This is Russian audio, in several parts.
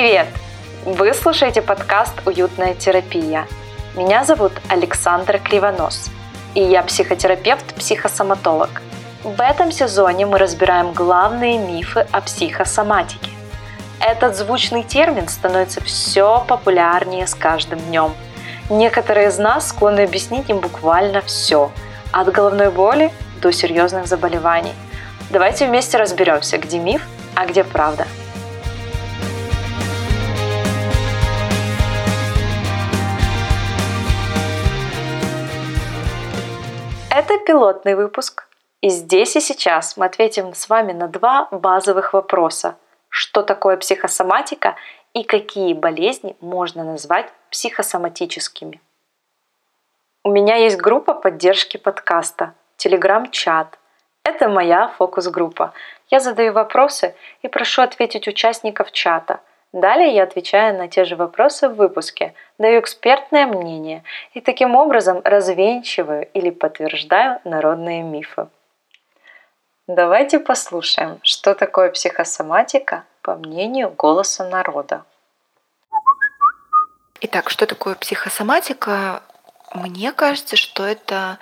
Привет! Вы слушаете подкаст «Уютная терапия». Меня зовут Александра Кривонос, и я психотерапевт-психосоматолог. В этом сезоне мы разбираем главные мифы о психосоматике. Этот звучный термин становится все популярнее с каждым днем. Некоторые из нас склонны объяснить им буквально все, от головной боли до серьезных заболеваний. Давайте вместе разберемся, где миф, а где правда. Это пилотный выпуск, и здесь и сейчас мы ответим с вами на два базовых вопроса. Что такое психосоматика и какие болезни можно назвать психосоматическими? У меня есть группа поддержки подкаста, телеграм-чат. Это моя фокус-группа. Я задаю вопросы и прошу ответить участников чата. Далее я отвечаю на те же вопросы в выпуске, даю экспертное мнение и таким образом развенчиваю или подтверждаю народные мифы. Давайте послушаем, что такое психосоматика по мнению голоса народа. Итак, что такое психосоматика? Мне кажется, что это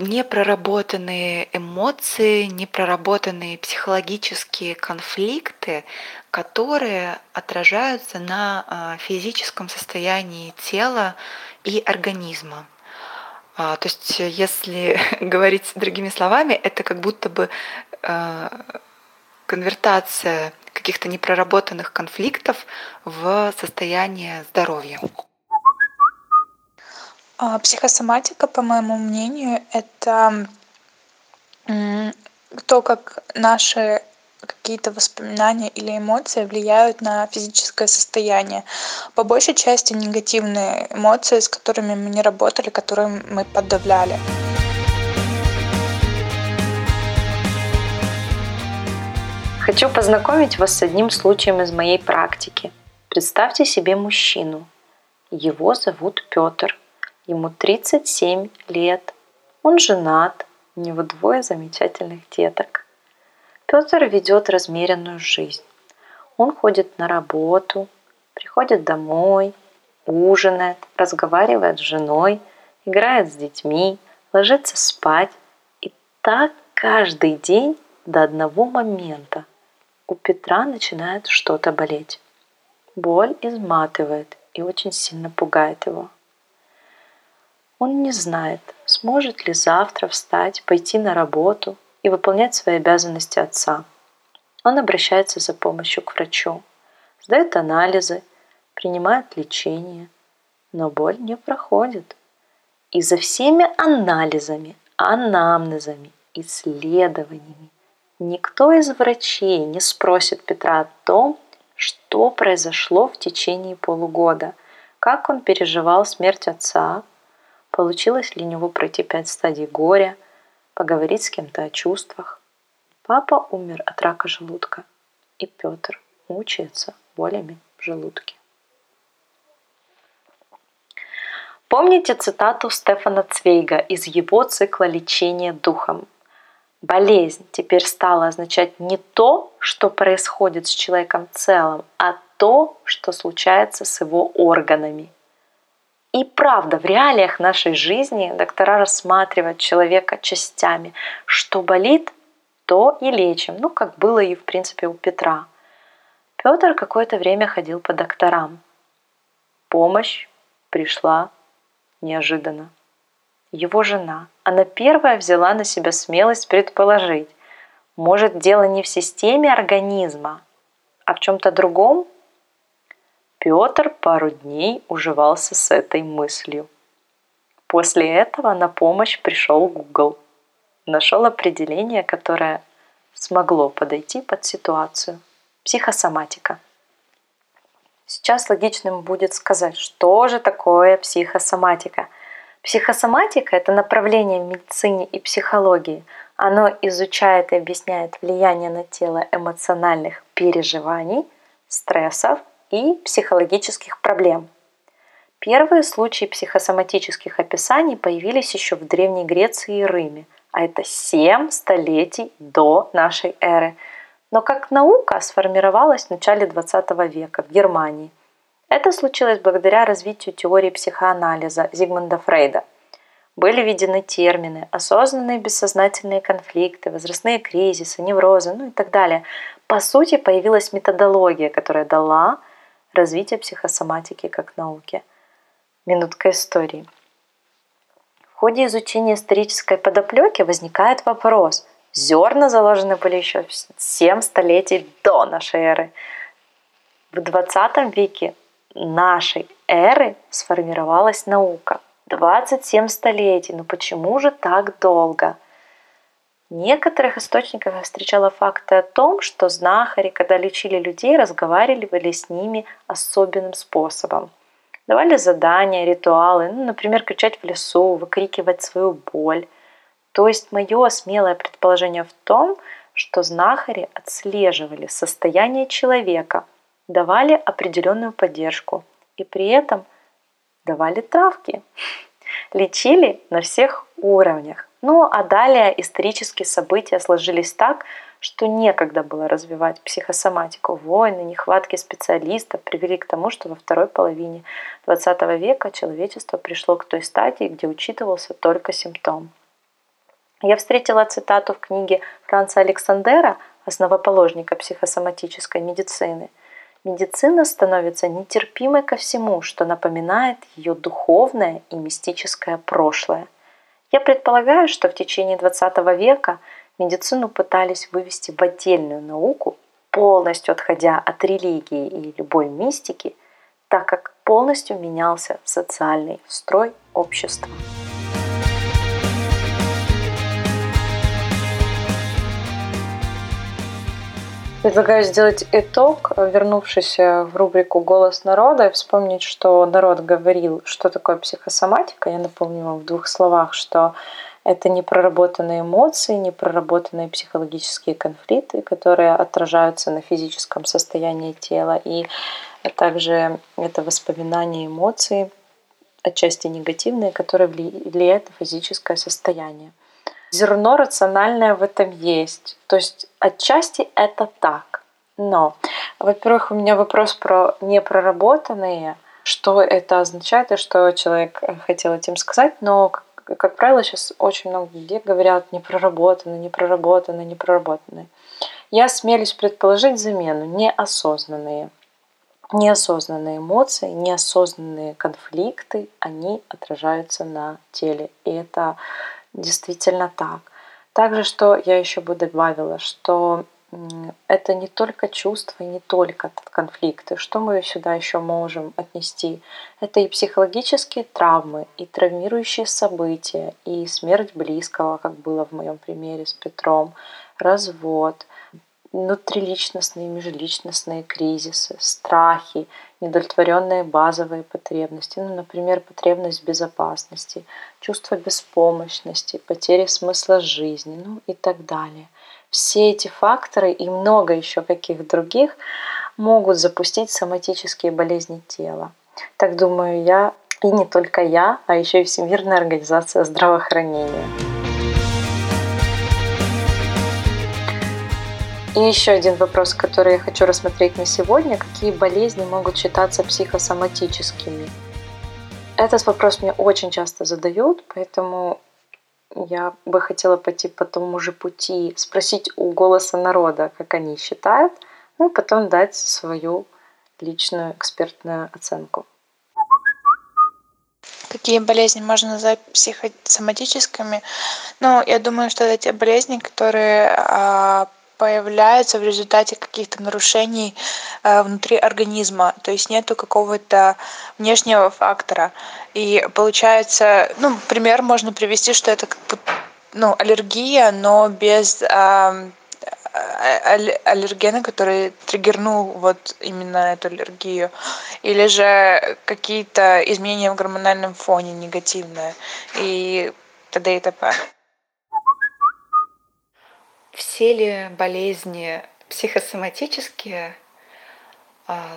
непроработанные эмоции, непроработанные психологические конфликты, которые отражаются на физическом состоянии тела и организма. То есть, если говорить другими словами, это как будто бы конвертация каких-то непроработанных конфликтов в состояние здоровья. Психосоматика, по моему мнению, это то, как наши какие-то воспоминания или эмоции влияют на физическое состояние. По большей части негативные эмоции, с которыми мы не работали, которые мы подавляли. Хочу познакомить вас с одним случаем из моей практики. Представьте себе мужчину. Его зовут Петр. Ему 37 лет, он женат, у него двое замечательных деток. Петр ведет размеренную жизнь. Он ходит на работу, приходит домой, ужинает, разговаривает с женой, играет с детьми, ложится спать. И так каждый день до одного момента у Петра начинает что-то болеть. Боль изматывает и очень сильно пугает его. Он не знает, сможет ли завтра встать, пойти на работу и выполнять свои обязанности отца. Он обращается за помощью к врачу, сдает анализы, принимает лечение, но боль не проходит. И за всеми анализами, анамнезами, исследованиями никто из врачей не спросит Петра о том, что произошло в течение полугода, как он переживал смерть отца, получилось ли у него пройти 5 стадий горя, поговорить с кем-то о чувствах. Папа умер от рака желудка, и Петр мучается болями в желудке. Помните цитату Стефана Цвейга из его цикла «Лечение духом»? Болезнь теперь стала означать не то, что происходит с человеком в целом, а то, что случается с его органами. И правда, в реалиях нашей жизни доктора рассматривают человека частями. Что болит, то и лечим. Как было и, в принципе, у Петра. Петр какое-то время ходил по докторам. Помощь пришла неожиданно. Его жена, она первая взяла на себя смелость предположить, может, дело не в системе организма, а в чем-то другом. Петр пару дней уживался с этой мыслью. После этого на помощь пришел Google. Нашел определение, которое смогло подойти под ситуацию. Психосоматика. Сейчас логичным будет сказать, что же такое психосоматика. Психосоматика – это направление в медицине и психологии. Оно изучает и объясняет влияние на тело эмоциональных переживаний, стрессов, и психологических проблем. Первые случаи психосоматических описаний появились еще в Древней Греции и Риме, а это 7 столетий до нашей эры. но как наука сформировалась в начале XX века в Германии. Это случилось благодаря развитию теории психоанализа Зигмунда Фрейда. Были введены термины осознанные бессознательные конфликты, возрастные кризисы, неврозы, и так далее. По сути, появилась методология, которая дала развитие психосоматики как науки. Минутка истории. В ходе изучения исторической подоплеки возникает вопрос. Зерна заложены были еще 7 столетий до нашей эры. В 20 веке нашей эры сформировалась наука. 27 столетий. Почему же так долго? В некоторых источниках я встречала факты о том, что знахари, когда лечили людей, разговаривали с ними особенным способом. Давали задания, ритуалы, например, кричать в лесу, выкрикивать свою боль. То есть мое смелое предположение в том, что знахари отслеживали состояние человека, давали определенную поддержку и при этом давали травки, лечили на всех уровнях. А далее исторические события сложились так, что некогда было развивать психосоматику. Войны, нехватки специалистов привели к тому, что во второй половине XX века человечество пришло к той стадии, где учитывался только симптом. Я встретила цитату в книге Франца Александера, основоположника психосоматической медицины. Медицина становится нетерпимой ко всему, что напоминает ее духовное и мистическое прошлое. Я предполагаю, что в течение XX века медицину пытались вывести в отдельную науку, полностью отходя от религии и любой мистики, так как полностью менялся социальный строй общества. Предлагаю сделать итог, вернувшись в рубрику «Голос народа», и вспомнить, что народ говорил, что такое психосоматика. Я напомню вам в 2 словах, что это непроработанные эмоции, непроработанные психологические конфликты, которые отражаются на физическом состоянии тела, и также это воспоминания, эмоции, отчасти негативные, которые влияют на физическое состояние. Зерно рациональное в этом есть. То есть отчасти это так. Но, во-первых, у меня вопрос про непроработанные. Что это означает и что человек хотел этим сказать. Но, как правило, сейчас очень много людей говорят непроработанные. Я смелюсь предположить замену. Неосознанные. Неосознанные эмоции, неосознанные конфликты, они отражаются на теле. И это действительно так. Также, что я еще бы добавила, что это не только чувства, не только конфликты. Что мы сюда еще можем отнести? Это и психологические травмы, и травмирующие события, и смерть близкого, как было в моем примере с Петром, развод, внутриличностные, межличностные кризисы, страхи, недовлетворенные базовые потребности, например, потребность безопасности, чувство беспомощности, потери смысла жизни, и так далее. Все эти факторы и много еще каких других могут запустить соматические болезни тела. Так думаю я, и не только я, а еще и Всемирная организация здравоохранения. И еще один вопрос, который я хочу рассмотреть на сегодня. Какие болезни могут считаться психосоматическими? Этот вопрос мне очень часто задают, поэтому я бы хотела пойти по тому же пути, спросить у голоса народа, как они считают, и потом дать свою личную экспертную оценку. Какие болезни можно назвать психосоматическими? Я думаю, что это те болезни, которые появляются в результате каких-то нарушений внутри организма, то есть нету какого-то внешнего фактора. И получается, пример можно привести, что это как бы аллергия, но без аллергена, который триггернул именно эту аллергию, или же какие-то изменения в гормональном фоне негативные и т.д. и т.п. Все ли болезни психосоматические?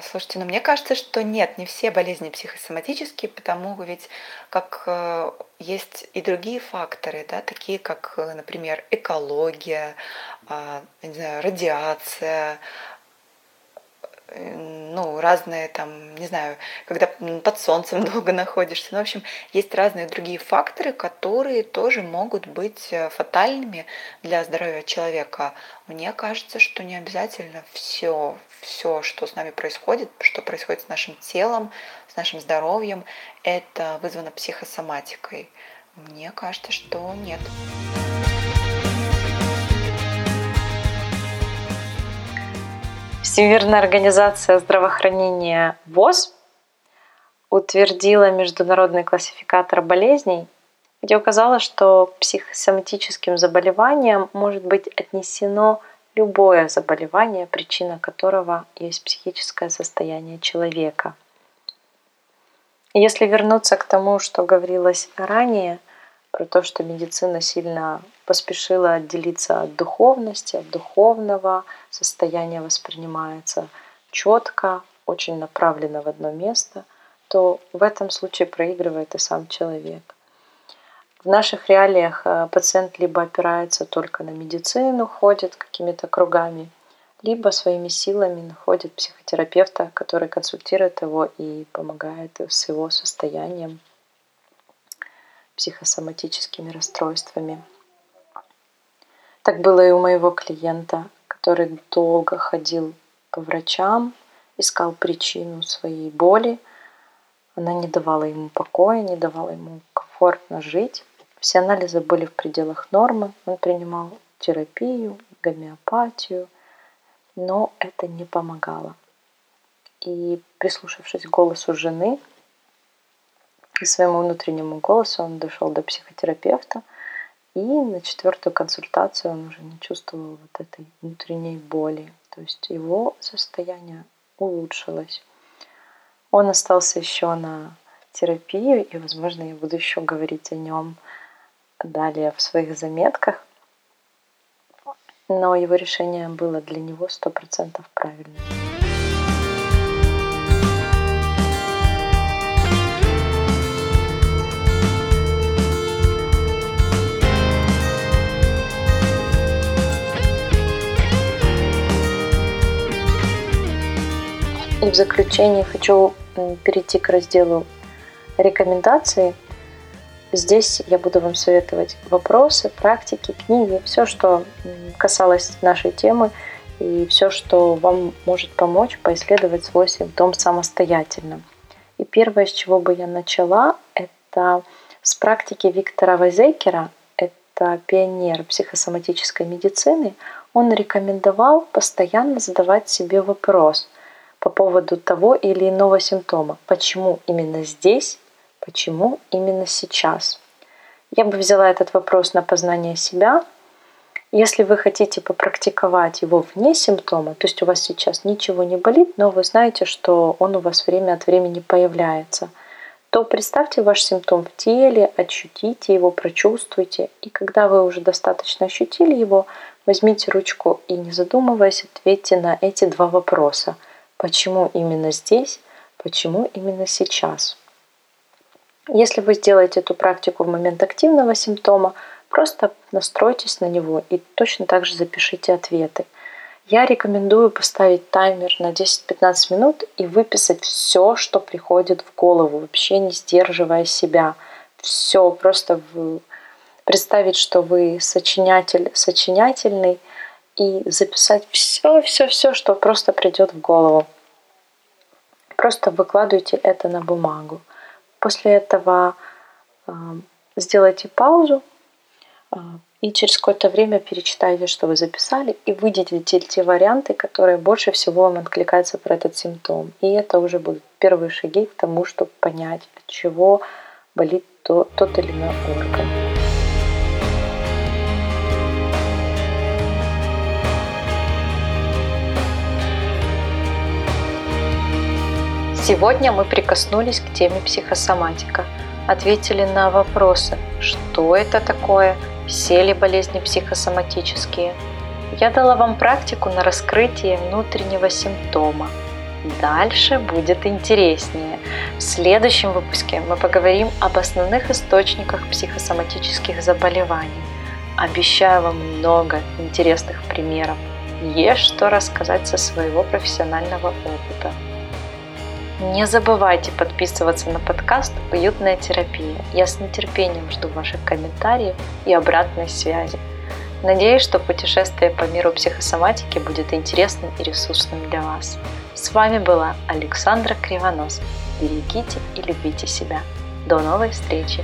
Слушайте, но мне кажется, что нет, не все болезни психосоматические, потому ведь как есть и другие факторы, да, такие как, например, экология, не знаю, радиация, ну, разные там, не знаю, когда под солнцем долго находишься. Ну, в общем, есть разные другие факторы, которые тоже могут быть фатальными для здоровья человека. Мне кажется, что не обязательно все, что с нами происходит, что происходит с нашим телом, с нашим здоровьем, это вызвано психосоматикой. Мне кажется, что нет. Всемирная организация здравоохранения ВОЗ утвердила международный классификатор болезней, где указала, что к психосоматическим заболеваниям может быть отнесено любое заболевание, причина которого есть психическое состояние человека. Если вернуться к тому, что говорилось ранее, про то, что медицина сильно поспешила отделиться от духовности, от духовного, состояние воспринимается четко, очень направлено в одно место, то в этом случае проигрывает и сам человек. В наших реалиях пациент либо опирается только на медицину, ходит какими-то кругами, либо своими силами находит психотерапевта, который консультирует его и помогает с его состоянием, психосоматическими расстройствами. Так было и у моего клиента, который долго ходил по врачам, искал причину своей боли. Она не давала ему покоя, не давала ему комфортно жить. Все анализы были в пределах нормы. Он принимал терапию, гомеопатию, но это не помогало. И прислушавшись к голосу жены и своему внутреннему голосу, он дошел до психотерапевта. И на четвертую консультацию он уже не чувствовал вот этой внутренней боли. То есть его состояние улучшилось. Он остался еще на терапию, и, возможно, я буду еще говорить о нем далее в своих заметках. Но его решение было для него 100% правильным. И в заключение хочу перейти к разделу рекомендации. Здесь я буду вам советовать вопросы, практики, книги, все, что касалось нашей темы, и все, что вам может помочь поисследовать свой симптом самостоятельно. И первое, с чего бы я начала, это с практики Виктора Вайзекера, это пионер психосоматической медицины. Он рекомендовал постоянно задавать себе вопрос по поводу того или иного симптома. Почему именно здесь? Почему именно сейчас? Я бы взяла этот вопрос на познание себя. Если вы хотите попрактиковать его вне симптома, то есть у вас сейчас ничего не болит, но вы знаете, что он у вас время от времени появляется, то представьте ваш симптом в теле, ощутите его, прочувствуйте. И когда вы уже достаточно ощутили его, возьмите ручку и, не задумываясь, ответьте на эти два вопроса. Почему именно здесь? Почему именно сейчас? Если вы сделаете эту практику в момент активного симптома, просто настройтесь на него и точно так же запишите ответы. Я рекомендую поставить таймер на 10-15 минут и выписать все, что приходит в голову, вообще не сдерживая себя. Все, просто представить, что вы сочинятель, сочинятельный, и записать все, что просто придет в голову. Просто выкладывайте это на бумагу. После этого сделайте паузу и через какое-то время перечитайте, что вы записали, и выделите те варианты, которые больше всего вам откликаются про этот симптом. И это уже будут первые шаги к тому, чтобы понять, от чего болит тот или иной орган. Сегодня мы прикоснулись к теме психосоматика, ответили на вопросы, что это такое, все ли болезни психосоматические. Я дала вам практику на раскрытие внутреннего симптома. Дальше будет интереснее. В следующем выпуске мы поговорим об основных источниках психосоматических заболеваний. Обещаю вам много интересных примеров. Есть что рассказать со своего профессионального опыта. Не забывайте подписываться на подкаст «Уютная терапия». Я с нетерпением жду ваших комментариев и обратной связи. Надеюсь, что путешествие по миру психосоматики будет интересным и ресурсным для вас. С вами была Александра Кривонос. Берегите и любите себя. До новой встречи!